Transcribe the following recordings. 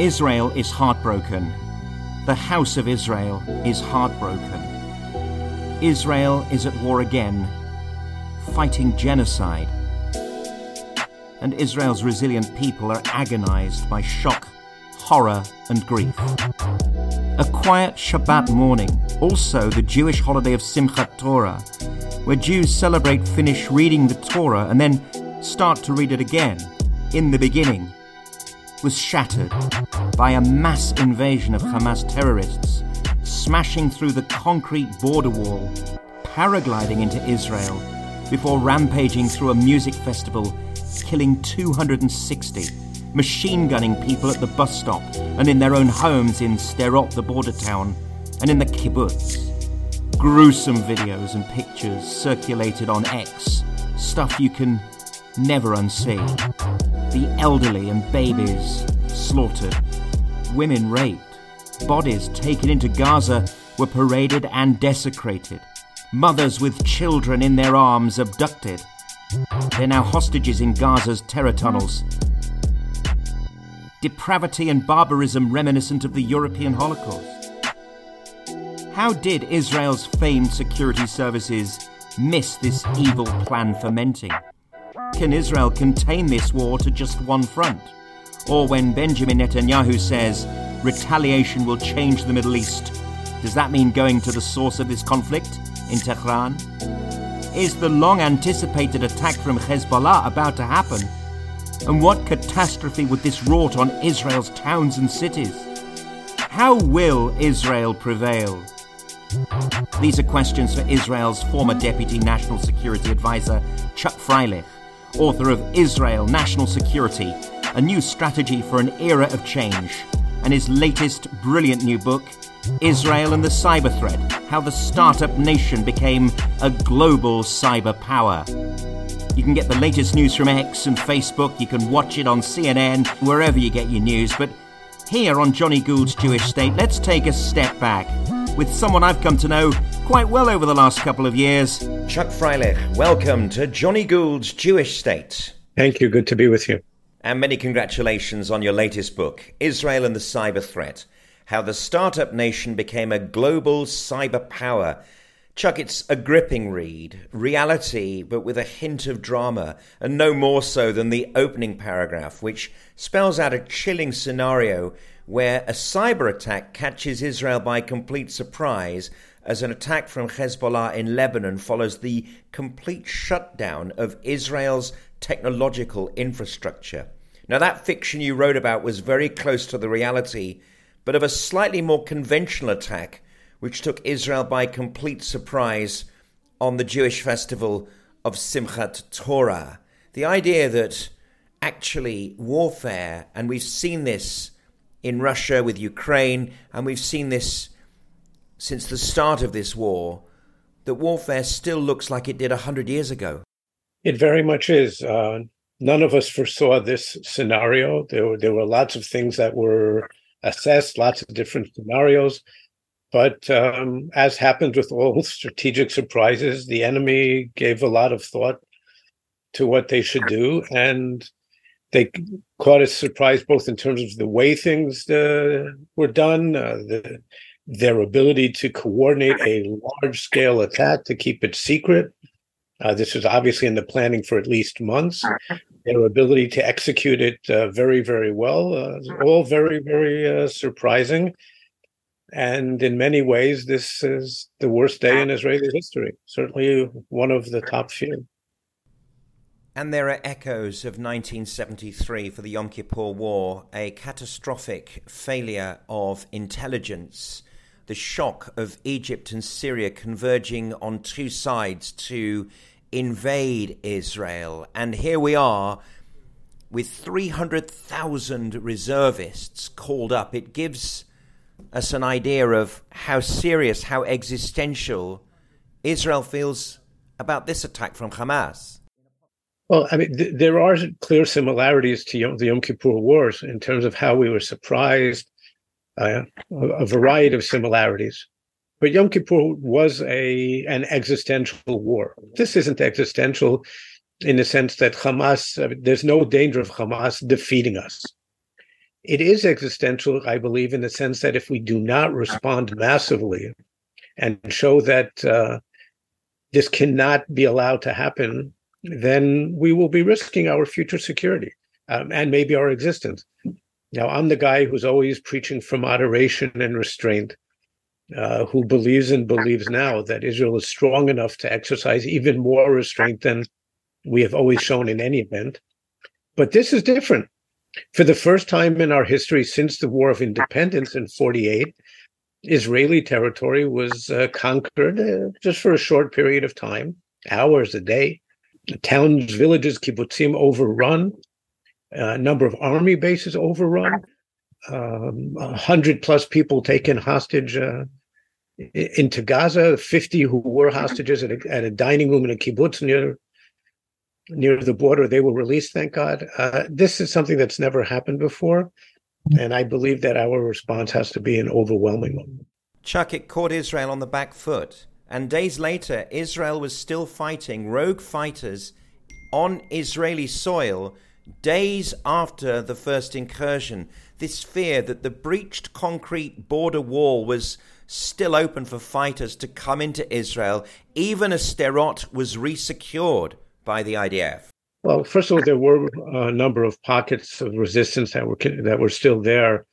Israel is heartbroken. The House of Israel is heartbroken. Israel is at war again, fighting genocide. And Israel's resilient people are agonized by shock, horror, and grief. A quiet Shabbat morning, also the Jewish holiday of Simchat Torah, where Jews celebrate finish reading the Torah and then start to read it again, in the beginning, was shattered by a mass invasion of Hamas terrorists, smashing through the concrete border wall, paragliding into Israel, before rampaging through a music festival, killing 260, machine-gunning people at the bus stop and in their own homes in Sderot, the border town, and in the kibbutz. Gruesome videos and pictures circulated on X, stuff you can never unsee. The elderly and babies slaughtered, women raped, bodies taken into Gaza were paraded and desecrated, mothers with children in their arms abducted. They're now hostages in Gaza's terror tunnels. Depravity and barbarism reminiscent of the European Holocaust. How did Israel's famed security services miss this evil plan fermenting? Can Israel contain this war to just one front? Or when Benjamin Netanyahu says retaliation will change the Middle East, does that mean going to the source of this conflict in Tehran? Is the long-anticipated attack from Hezbollah about to happen? And what catastrophe would this wrought on Israel's towns and cities? How will Israel prevail? These are questions for Israel's former Deputy National Security Advisor, Chuck Freilich, author of Israel, National Security: A New Strategy for an Era of Change, and his latest brilliant new book, Israel and the Cyber Threat: How the Startup Nation Became a Global Cyber Power. You can get the latest news from X and Facebook. You can watch it on CNN, wherever you get your news. But here on Johnny Gould's Jewish State, let's take a step back with someone I've come to know quite well over the last couple of years. Chuck Freilich, welcome to Johnny Gould's Jewish State. Thank you. Good to be with you. And many congratulations on your latest book, Israel and the Cyber Threat: How the Startup Nation Became a Global Cyber Power. Chuck, it's a gripping read, reality but with a hint of drama, and no more so than the opening paragraph, which spells out a chilling scenario where a cyber attack catches Israel by complete surprise as an attack from Hezbollah in Lebanon follows the complete shutdown of Israel's technological infrastructure. Now, that fiction you wrote about was very close to the reality, but of a slightly more conventional attack which took Israel by complete surprise on the Jewish festival of Simchat Torah. The idea that actually warfare, and we've seen this in Russia with Ukraine, and we've seen this since the start of this war, that warfare still looks like it did 100 years ago. It very much is. None of us foresaw this scenario. There were lots of things that were assessed, lots of different scenarios. But as happens with all strategic surprises, the enemy gave a lot of thought to what they should do, and they caught us surprised both in terms of the way things were done, their ability to coordinate a large-scale attack to keep it secret. This was obviously in the planning for at least months. Their ability to execute it very, very well, all very, very surprising. And in many ways, this is the worst day in Israeli history, certainly one of the top few. And there are echoes of 1973 for the Yom Kippur War, a catastrophic failure of intelligence, the shock of Egypt and Syria converging on two sides to invade Israel. And here we are with 300,000 reservists called up. It gives us an idea of how serious, how existential Israel feels about this attack from Hamas. Well, I mean, there are clear similarities to the Yom Kippur Wars in terms of how we were surprised, a variety of similarities. But Yom Kippur was an existential war. This isn't existential in the sense that Hamas, there's no danger of Hamas defeating us. It is existential, I believe, in the sense that if we do not respond massively and show that this cannot be allowed to happen, then we will be risking our future security and maybe our existence. Now, I'm the guy who's always preaching for moderation and restraint, who believes and believes now that Israel is strong enough to exercise even more restraint than we have always shown in any event. But this is different. For the first time in our history since the War of Independence in 1948, Israeli territory was conquered just for a short period of time, hours a day. Towns, villages, kibbutzim overrun, a number of army bases overrun, 100 plus people taken hostage into Gaza, 50 who were hostages at a dining room in a kibbutz near the border. They were released, thank God. This is something that's never happened before, and I believe that our response has to be an overwhelming one. Chuck, it caught Israel on the back foot, and days later, Israel was still fighting rogue fighters on Israeli soil days after the first incursion. This fear that the breached concrete border wall was still open for fighters to come into Israel, even as Sderot was resecured by the IDF? Well, first of all, there were a number of pockets of resistance that were still there.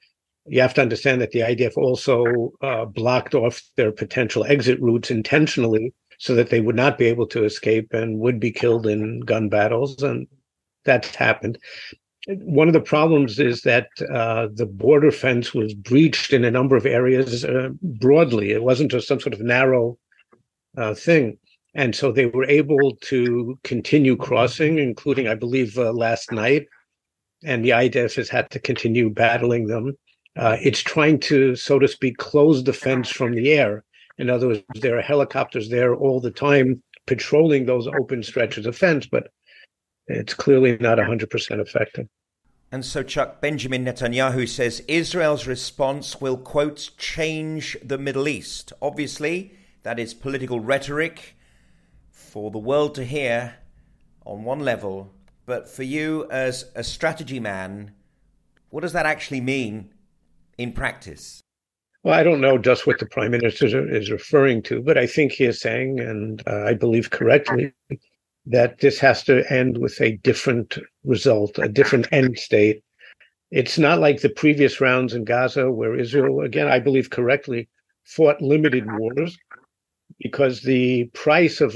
You have to understand that the IDF also blocked off their potential exit routes intentionally so that they would not be able to escape and would be killed in gun battles, and that's happened. One of the problems is that the border fence was breached in a number of areas broadly. It wasn't just some sort of narrow thing. And so they were able to continue crossing, including, I believe, last night. And the IDF has had to continue battling them. It's trying to, so to speak, close the fence from the air. In other words, there are helicopters there all the time patrolling those open stretches of fence, but it's clearly not 100% effective. And so, Chuck, Benjamin Netanyahu says Israel's response will, quote, change the Middle East. Obviously, that is political rhetoric for the world to hear on one level, but for you as a strategy man, what does that actually mean in practice? Well, I don't know just what the Prime Minister is referring to, but I think he is saying, and I believe correctly, that this has to end with a different result, a different end state. It's not like the previous rounds in Gaza where Israel, again, I believe correctly, fought limited wars because the price of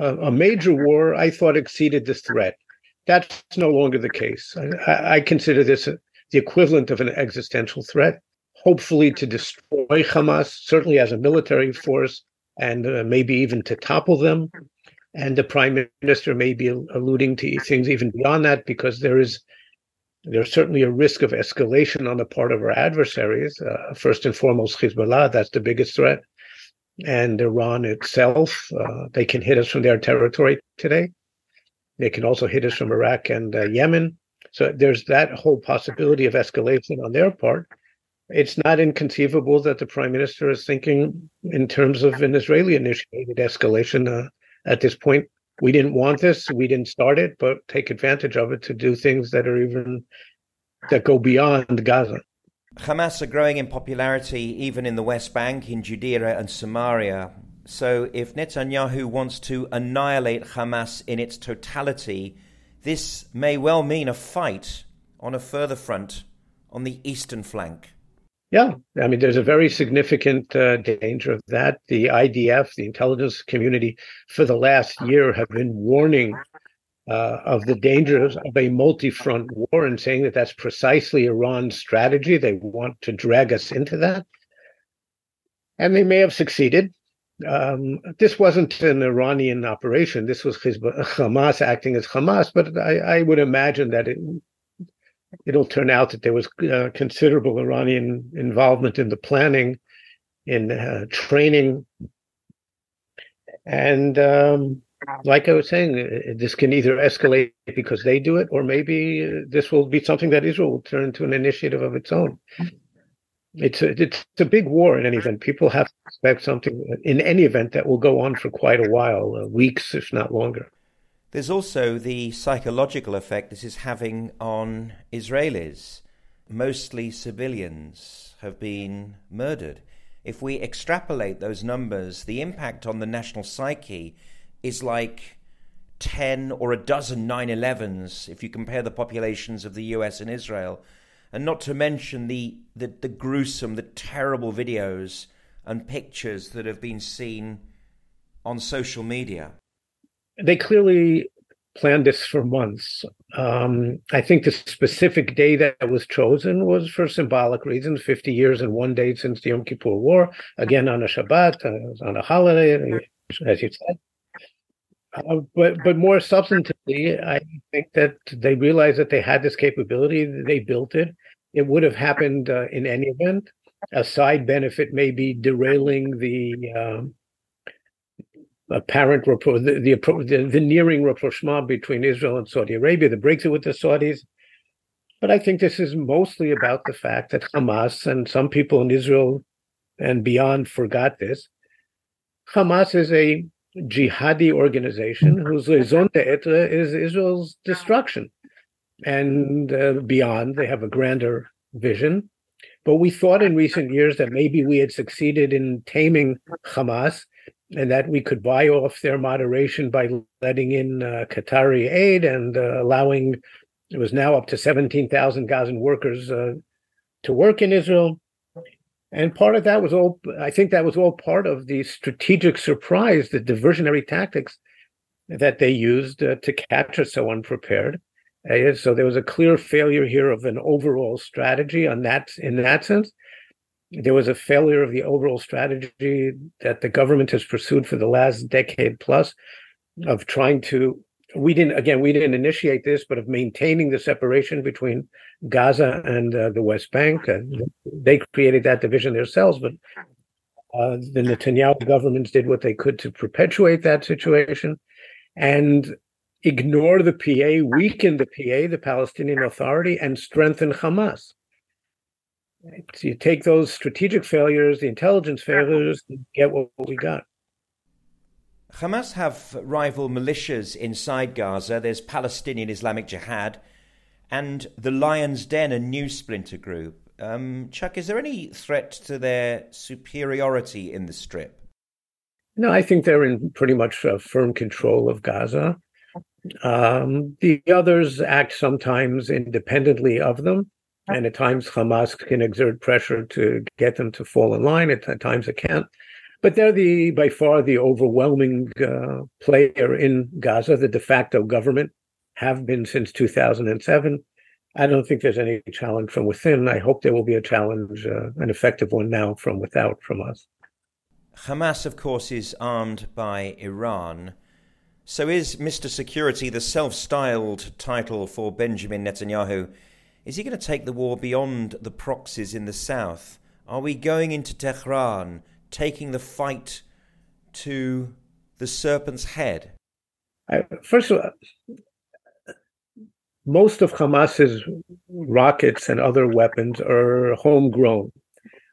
a major war, I thought, exceeded the threat. That's no longer the case. I consider this the equivalent of an existential threat, hopefully to destroy Hamas, certainly as a military force, and maybe even to topple them. And the Prime Minister may be alluding to things even beyond that, because there's certainly a risk of escalation on the part of our adversaries. First and foremost, Hezbollah, that's the biggest threat. And Iran itself, they can hit us from their territory today. They can also hit us from Iraq and Yemen. So there's that whole possibility of escalation on their part. It's not inconceivable that the Prime Minister is thinking in terms of an Israeli-initiated escalation at this point. We didn't want this, we didn't start it, but take advantage of it to do things that go beyond Gaza. Hamas are growing in popularity even in the West Bank, in Judea and Samaria. So if Netanyahu wants to annihilate Hamas in its totality, this may well mean a fight on a further front on the eastern flank. Yeah, I mean, there's a very significant danger of that. The IDF, the intelligence community, for the last year have been warning of the dangers of a multi-front war and saying that that's precisely Iran's strategy. They want to drag us into that. And they may have succeeded. This wasn't an Iranian operation. This was Hamas acting as Hamas, but I would imagine that it'll turn out that there was considerable Iranian involvement in the planning, in training, and like I was saying, this can either escalate because they do it, or maybe this will be something that Israel will turn into an initiative of its own. It's a big war in any event. People have to expect something in any event that will go on for quite a while, weeks, if not longer. There's also the psychological effect this is having on Israelis. mostly civilians, have been murdered. If we extrapolate those numbers, the impact on the national psyche is like 10 or a dozen 9/11s if you compare the populations of the US and Israel, and not to mention the gruesome, the terrible videos and pictures that have been seen on social media. They clearly planned this for months. I think the specific day that was chosen was for symbolic reasons, 50 years and one day since the Yom Kippur War, again on a Shabbat, on a holiday, as you said. But more substantively, I think that they realized that they had this capability, they built it. It would have happened in any event. A side benefit may be derailing the nearing rapprochement between Israel and Saudi Arabia, the breakthrough with the Saudis. But I think this is mostly about the fact that Hamas and some people in Israel and beyond forgot this. Hamas is a jihadi organization whose raison d'etre is Israel's destruction. And beyond, they have a grander vision. But we thought in recent years that maybe we had succeeded in taming Hamas and that we could buy off their moderation by letting in Qatari aid and allowing, it was now up to 17,000 Gazan workers to work in Israel. And part of that was all, I think that was all part of the strategic surprise, the diversionary tactics that they used to capture so unprepared. So there was a clear failure here of an overall strategy on that. In that sense, there was a failure of the overall strategy that the government has pursued for the last decade plus of trying to, we didn't initiate this, but of maintaining the separation between Gaza and the West Bank. And they created that division themselves, but the Netanyahu governments did what they could to perpetuate that situation. And ignore the PA, weaken the PA, the Palestinian Authority, and strengthen Hamas. So you take those strategic failures, the intelligence failures, and get what we got. Hamas have rival militias inside Gaza. There's Palestinian Islamic Jihad and the Lion's Den, a new splinter group. Chuck, is there any threat to their superiority in the Strip? No, I think they're in pretty much firm control of Gaza. The others act sometimes independently of them, and at times Hamas can exert pressure to get them to fall in line, at times it can't. But they're by far the overwhelming player in Gaza, the de facto government, have been since 2007. I don't think there's any challenge from within. I hope there will be a challenge, an effective one now from without, from us. Hamas, of course, is armed by Iran. So is Mr. Security, the self-styled title for Benjamin Netanyahu, is he going to take the war beyond the proxies in the south? Are we going into Tehran, taking the fight to the serpent's head? First of all, most of Hamas's rockets and other weapons are homegrown.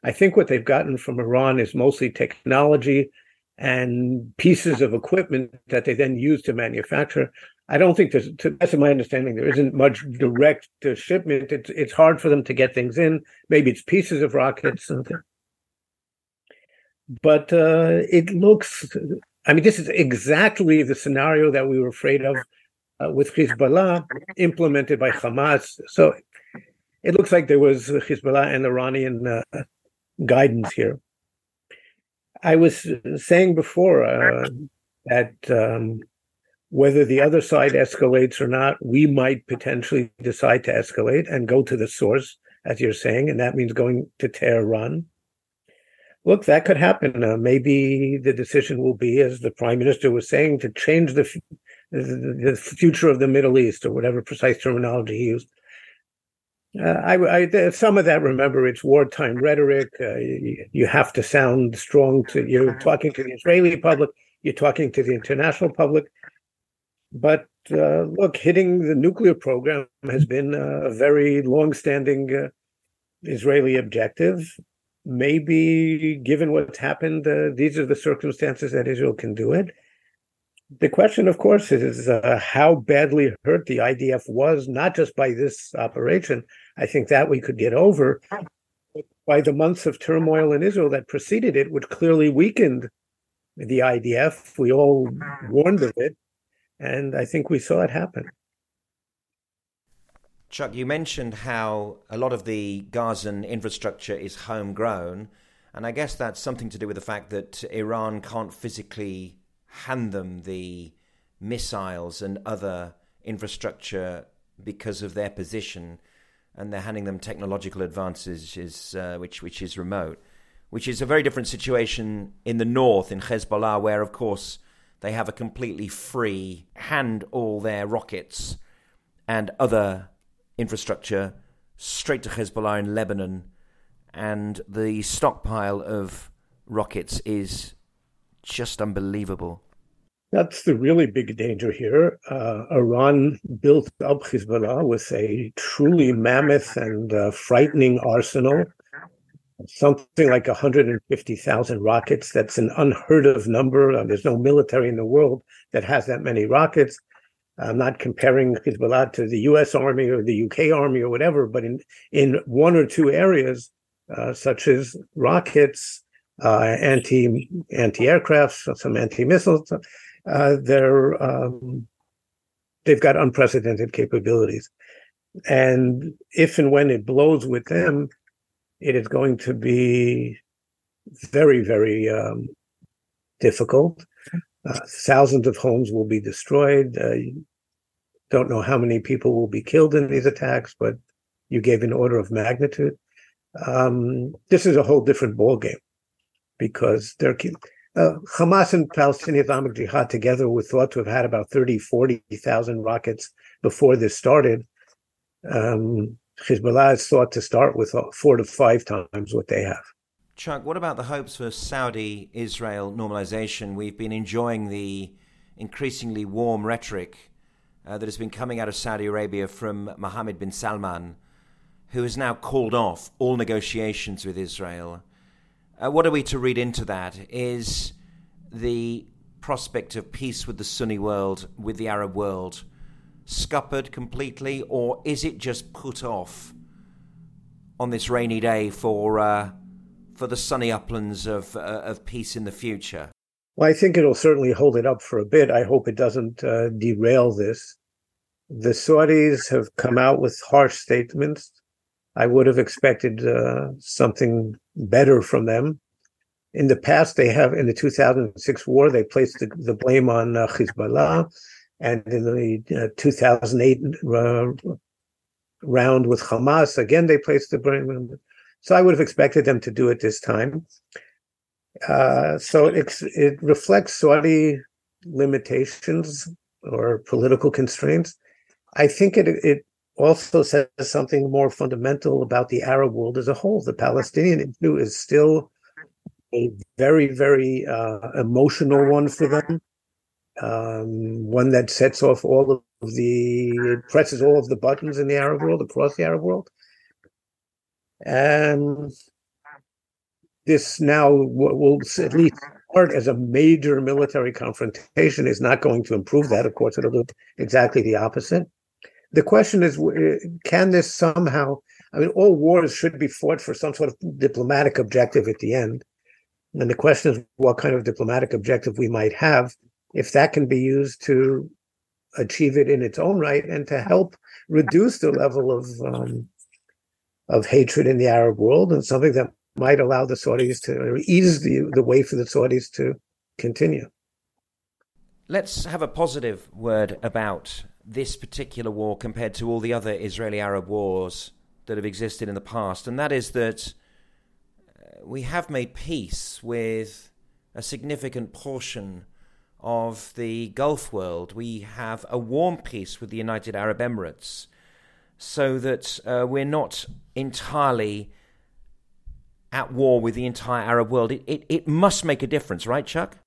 I think what they've gotten from Iran is mostly technology and pieces of equipment that they then use to manufacture. I don't think there's, to the best of my understanding, there isn't much direct shipment. It's hard for them to get things in. Maybe it's pieces of rockets and things. But it looks, this is exactly the scenario that we were afraid of with Hezbollah implemented by Hamas. So it looks like there was Hezbollah and Iranian guidance here. I was saying before that whether the other side escalates or not, we might potentially decide to escalate and go to the source, as you're saying, and that means going to Tehran. Look, that could happen. Maybe the decision will be, as the Prime Minister was saying, to change the future of the Middle East, or whatever precise terminology he used. Some of that, remember, it's wartime rhetoric. You have to sound strong. You're talking to the Israeli public. You're talking to the international public. But look, hitting the nuclear program has been a very long-standing Israeli objective. Maybe, given what's happened, these are the circumstances that Israel can do it. The question, of course, is how badly hurt the IDF was, not just by this operation. I think that we could get over, but by the months of turmoil in Israel that preceded it, which clearly weakened the IDF. We all warned of it, and I think we saw it happen. Chuck, you mentioned how a lot of the Gazan infrastructure is homegrown, and I guess that's something to do with the fact that Iran can't physically hand them the missiles and other infrastructure because of their position, and they're handing them technological advances which is remote, which is a very different situation in the north, in Hezbollah, where, of course, they have a completely free hand all their rockets and other infrastructure straight to Hezbollah in Lebanon, and the stockpile of rockets is just unbelievable. That's the really big danger here. Iran built up Hezbollah with a truly mammoth and frightening arsenal, something like 150,000 rockets. That's an unheard of number. There's no military in the world that has that many rockets. I'm not comparing Hezbollah to the U.S. Army or the U.K. Army or whatever, but in one or two areas, such as rockets, anti-aircrafts, some anti-missiles, they've got unprecedented capabilities. And if and when it blows with them, it is going to be very, very difficult. Thousands of homes will be destroyed. Don't know how many people will be killed in these attacks, but you gave an order of magnitude. This is a whole different ballgame, because Hamas and Palestinian Islamic Jihad together were thought to have had about 40,000 rockets before this started. Hezbollah is thought to start with 4 to 5 times what they have. Chuck, what about the hopes for Saudi-Israel normalization? We've been enjoying the increasingly warm rhetoric that has been coming out of Saudi Arabia from Mohammed bin Salman, who has now called off all negotiations with Israel. What are we to read into that? Is the prospect of peace with the Sunni world, with the Arab world, scuppered completely, or is it just put off on this rainy day for the sunny uplands of peace in the future? Well, I think it'll certainly hold it up for a bit. I hope it doesn't derail this. The Saudis have come out with harsh statements. I would have expected something better from them. In the past, they have, in the 2006 war, they placed the blame on Hezbollah, and in the 2008 round with Hamas, again, they placed the blame. So I would have expected them to do it this time. So it reflects Saudi limitations or political constraints. I think it also says something more fundamental about the Arab world as a whole. The Palestinian issue is still a very, very emotional one for them, one that sets off presses all of the buttons in the Arab world, across the Arab world. And this now will at least start as a major military confrontation is not going to improve that. Of course, it'll do exactly the opposite. The question is, can this somehow, all wars should be fought for some sort of diplomatic objective at the end. And the question is what kind of diplomatic objective we might have, if that can be used to achieve it in its own right and to help reduce the level of hatred in the Arab world, and something that might allow the Saudis to, or ease the way for the Saudis to continue. Let's have a positive word about this particular war compared to all the other Israeli-Arab wars that have existed in the past, and that is that we have made peace with a significant portion of the Gulf world. We have a warm peace with the United Arab Emirates, so that we're not entirely at war with the entire Arab world. It must make a difference, right, Chuck?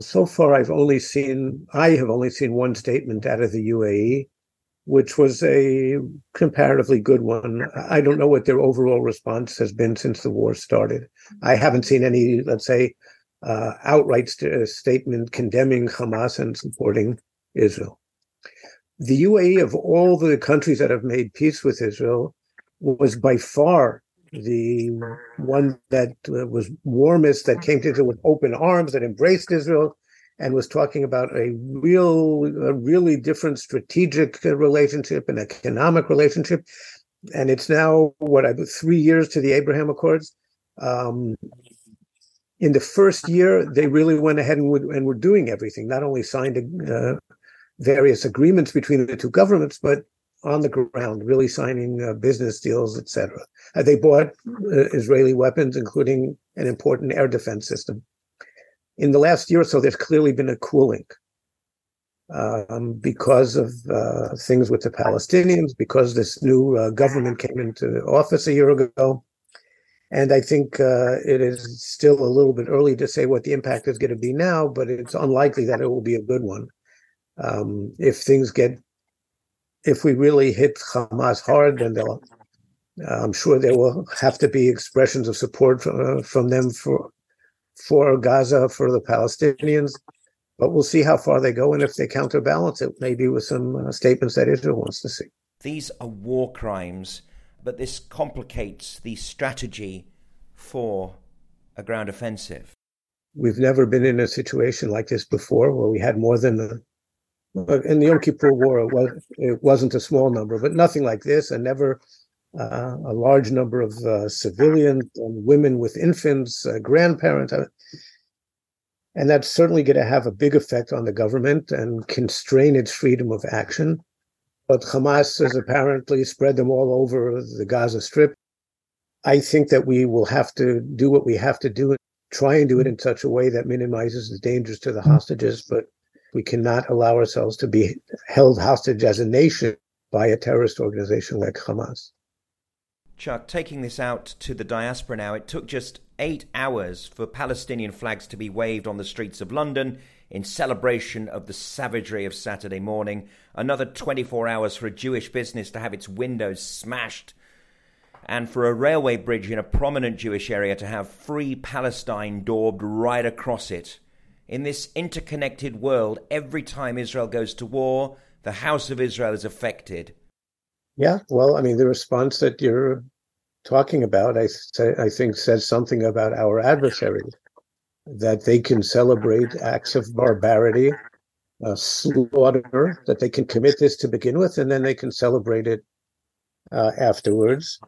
So far, I have only seen one statement out of the UAE, which was a comparatively good one. I don't know what their overall response has been since the war started. I haven't seen any, let's say, outright statement condemning Hamas and supporting Israel. The UAE, of all the countries that have made peace with Israel, was by far the one that was warmest, that came to Israel with open arms, that embraced Israel, and was talking about a really different strategic relationship and economic relationship. And it's now 3 years to the Abraham Accords. In the first year, they really went ahead and were doing everything. Not only signed various agreements between the two governments, but on the ground, really signing business deals, etc. They bought Israeli weapons, including an important air defense system. In the last year or so, there's clearly been a cooling because of things with the Palestinians, because this new government came into office a year ago. And I think it is still a little bit early to say what the impact is going to be now, but it's unlikely that it will be a good one. If we really hit Hamas hard, then I'm sure there will have to be expressions of support from them for Gaza, for the Palestinians. But we'll see how far they go, and if they counterbalance it, maybe with some statements that Israel wants to see. These are war crimes, but this complicates the strategy for a ground offensive. We've never been in a situation like this before, where we had more than in the Yom Kippur War, it wasn't a small number, but nothing like this, and never a large number of civilians and women with infants, grandparents. And that's certainly going to have a big effect on the government and constrain its freedom of action. But Hamas has apparently spread them all over the Gaza Strip. I think that we will have to do what we have to do, and try and do it in such a way that minimizes the dangers to the hostages, but we cannot allow ourselves to be held hostage as a nation by a terrorist organization like Hamas. Chuck, taking this out to the diaspora now, it took just 8 hours for Palestinian flags to be waved on the streets of London in celebration of the savagery of Saturday morning. Another 24 hours for a Jewish business to have its windows smashed, and for a railway bridge in a prominent Jewish area to have Free Palestine daubed right across it. In this interconnected world, every time Israel goes to war, the House of Israel is affected. Yeah, well, I mean, the response that you're talking about, I think, says something about our adversaries, that they can celebrate acts of barbarity, slaughter, that they can commit this to begin with, and then they can celebrate it afterwards.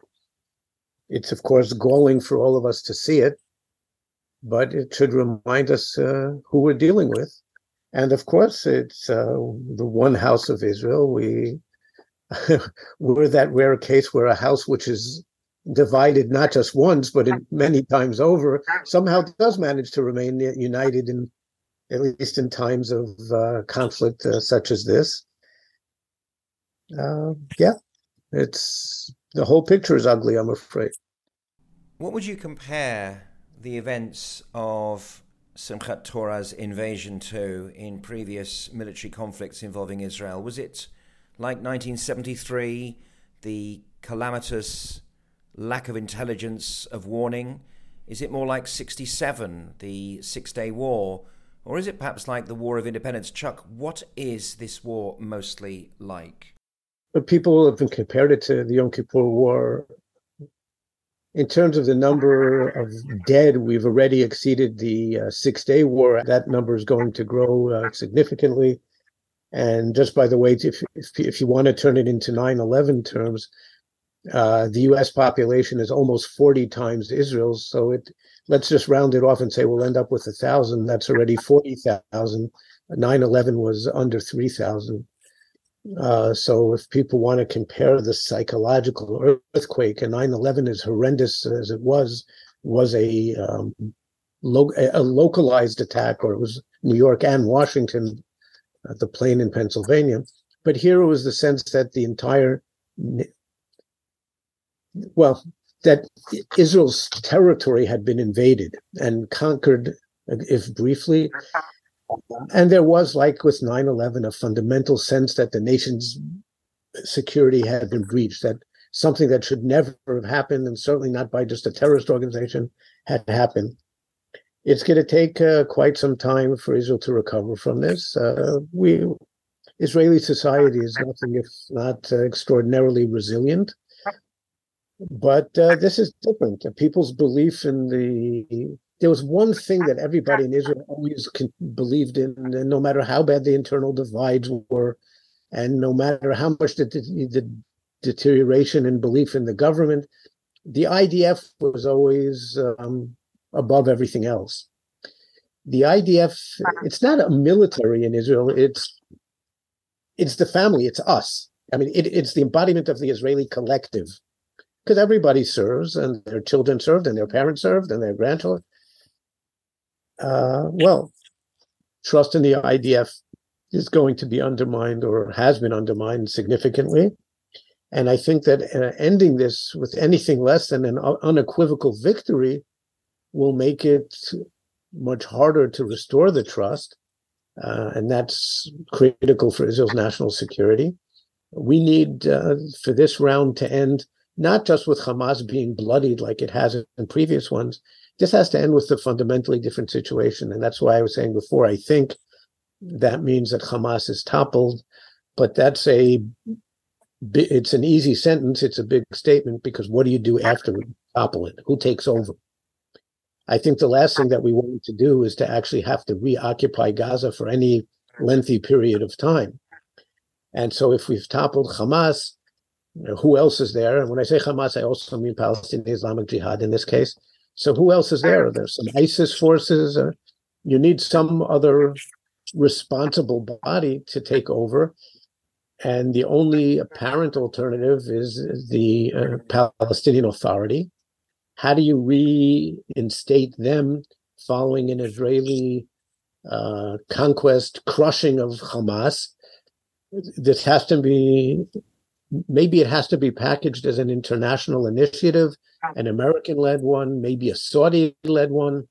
It's, of course, galling for all of us to see it, but it should remind us who we're dealing with. And of course, it's the one house of Israel. We're that rare case where a house which is divided not just once, but many times over, somehow does manage to remain united, in, at least in times of conflict such as this. It's the whole picture is ugly, I'm afraid. What would you compare the events of Simchat Torah's invasion to in previous military conflicts involving Israel? Was it like 1973, the calamitous lack of intelligence of warning? Is it more like 67, the Six-Day War? Or is it perhaps like the War of Independence? Chuck, what is this war mostly like? People have been compared it to the Yom Kippur War. In terms of the number of dead, we've already exceeded the Six-Day War. That number is going to grow significantly. And just by the way, if you want to turn it into 9/11 terms, the U.S. population is almost 40 times Israel's. So let's just round it off and say we'll end up with 1,000. That's already 40,000. 9/11 was under 3,000. So if people want to compare the psychological earthquake, and 9/11, as horrendous as it was a localized attack, or it was New York and Washington, the plane in Pennsylvania. But here it was the sense that that Israel's territory had been invaded and conquered, if briefly. And there was, like with 9/11, a fundamental sense that the nation's security had been breached, that something that should never have happened, and certainly not by just a terrorist organization, had happened. It's going to take quite some time for Israel to recover from this. Israeli society is nothing if not extraordinarily resilient. But this is different. People's belief in the... There was one thing that everybody in Israel always believed in, and no matter how bad the internal divides were, and no matter how much the deterioration in belief in the government, the IDF was always above everything else. The IDF, it's not a military in Israel. It's the family. It's us. I mean, it's the embodiment of the Israeli collective, because everybody serves, and their children served, and their parents served, and their grandchildren. Trust in the IDF is going to be undermined, or has been undermined significantly. And I think that ending this with anything less than an unequivocal victory will make it much harder to restore the trust. And that's critical for Israel's national security. We need for this round to end, not just with Hamas being bloodied like it has in previous ones. This has to end with a fundamentally different situation. And that's why I was saying before, I think that means that Hamas is toppled, but it's an easy sentence. It's a big statement, because what do you do after we topple it? Who takes over? I think the last thing that we want to do is to actually have to reoccupy Gaza for any lengthy period of time. And so if we've toppled Hamas, who else is there? And when I say Hamas, I also mean Palestinian Islamic Jihad in this case. So who else is there? There's some ISIS forces. You need some other responsible body to take over. And the only apparent alternative is the Palestinian Authority. How do you reinstate them following an Israeli conquest, crushing of Hamas? This has to be... Maybe it has to be packaged as an international initiative, an American-led one, maybe a Saudi-led one,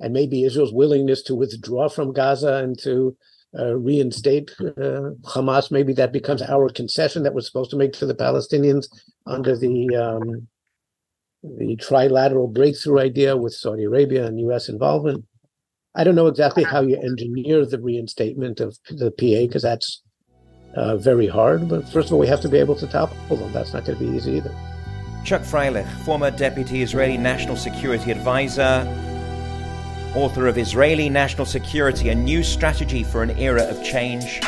and maybe Israel's willingness to withdraw from Gaza and to reinstate Hamas. Maybe that becomes our concession that we're supposed to make to the Palestinians under the trilateral breakthrough idea with Saudi Arabia and U.S. involvement. I don't know exactly how you engineer the reinstatement of the PA, because that's very hard, but first of all, we have to be able to topple them. That's not going to be easy either. Chuck Freilich, former Deputy Israeli National Security Advisor, author of Israeli National Security: A New Strategy for an Era of Change,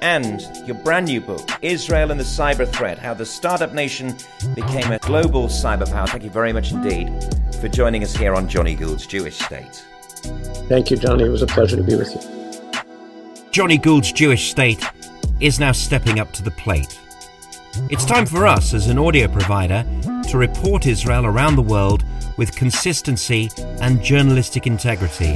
and your brand new book, Israel and the Cyber Threat: How the Startup Nation Became a Global Cyber Power. Thank you very much indeed for joining us here on Johnny Gould's Jewish State. Thank you, Johnny. It was a pleasure to be with you. Johnny Gould's Jewish State is now stepping up to the plate. It's time for us as an audio provider to report Israel around the world with consistency and journalistic integrity.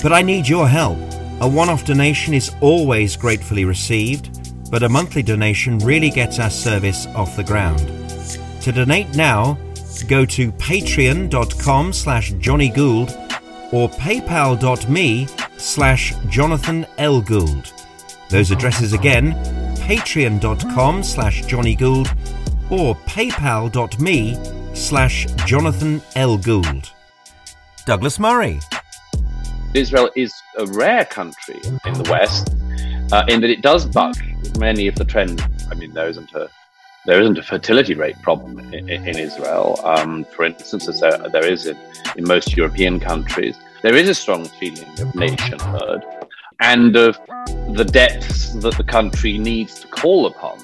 But I need your help. A one-off donation is always gratefully received, but a monthly donation really gets our service off the ground. To donate now, go to patreon.com/Johnny Gould or paypal.me/Jonathan L Gould. Those addresses again, patreon.com/Johnny Gould or paypal.me/Jonathan L Gould. Douglas Murray. Israel is a rare country in the West in that it does buck many of the trends. I mean, there isn't a fertility rate problem in Israel, for instance, as there is in most European countries. There is a strong feeling of nationhood and of the depths that the country needs to call upon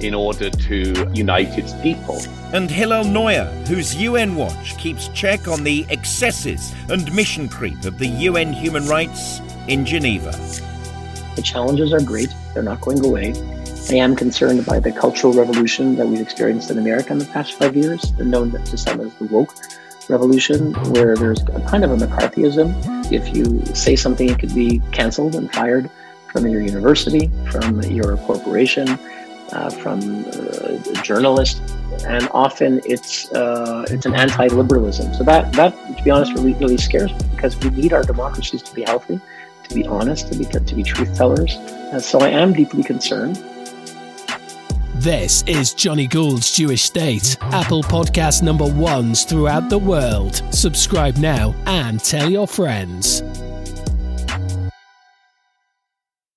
in order to unite its people. And Hillel Neuer, whose UN Watch keeps check on the excesses and mission creep of the UN human rights in Geneva. The challenges are great. They're not going away. I am concerned by the cultural revolution that we've experienced in America in the past 5 years, known to some as the woke revolution, where there's a kind of a McCarthyism. If you say something, it could be cancelled and fired from your university, from your corporation, from a journalist, and often it's an anti-liberalism. So that, to be honest, really scares me, because we need our democracies to be healthy, to be honest, to be truth tellers. So I am deeply concerned. This is Johnny Gould's Jewish State, Apple Podcast #1s throughout the world. Subscribe now and tell your friends.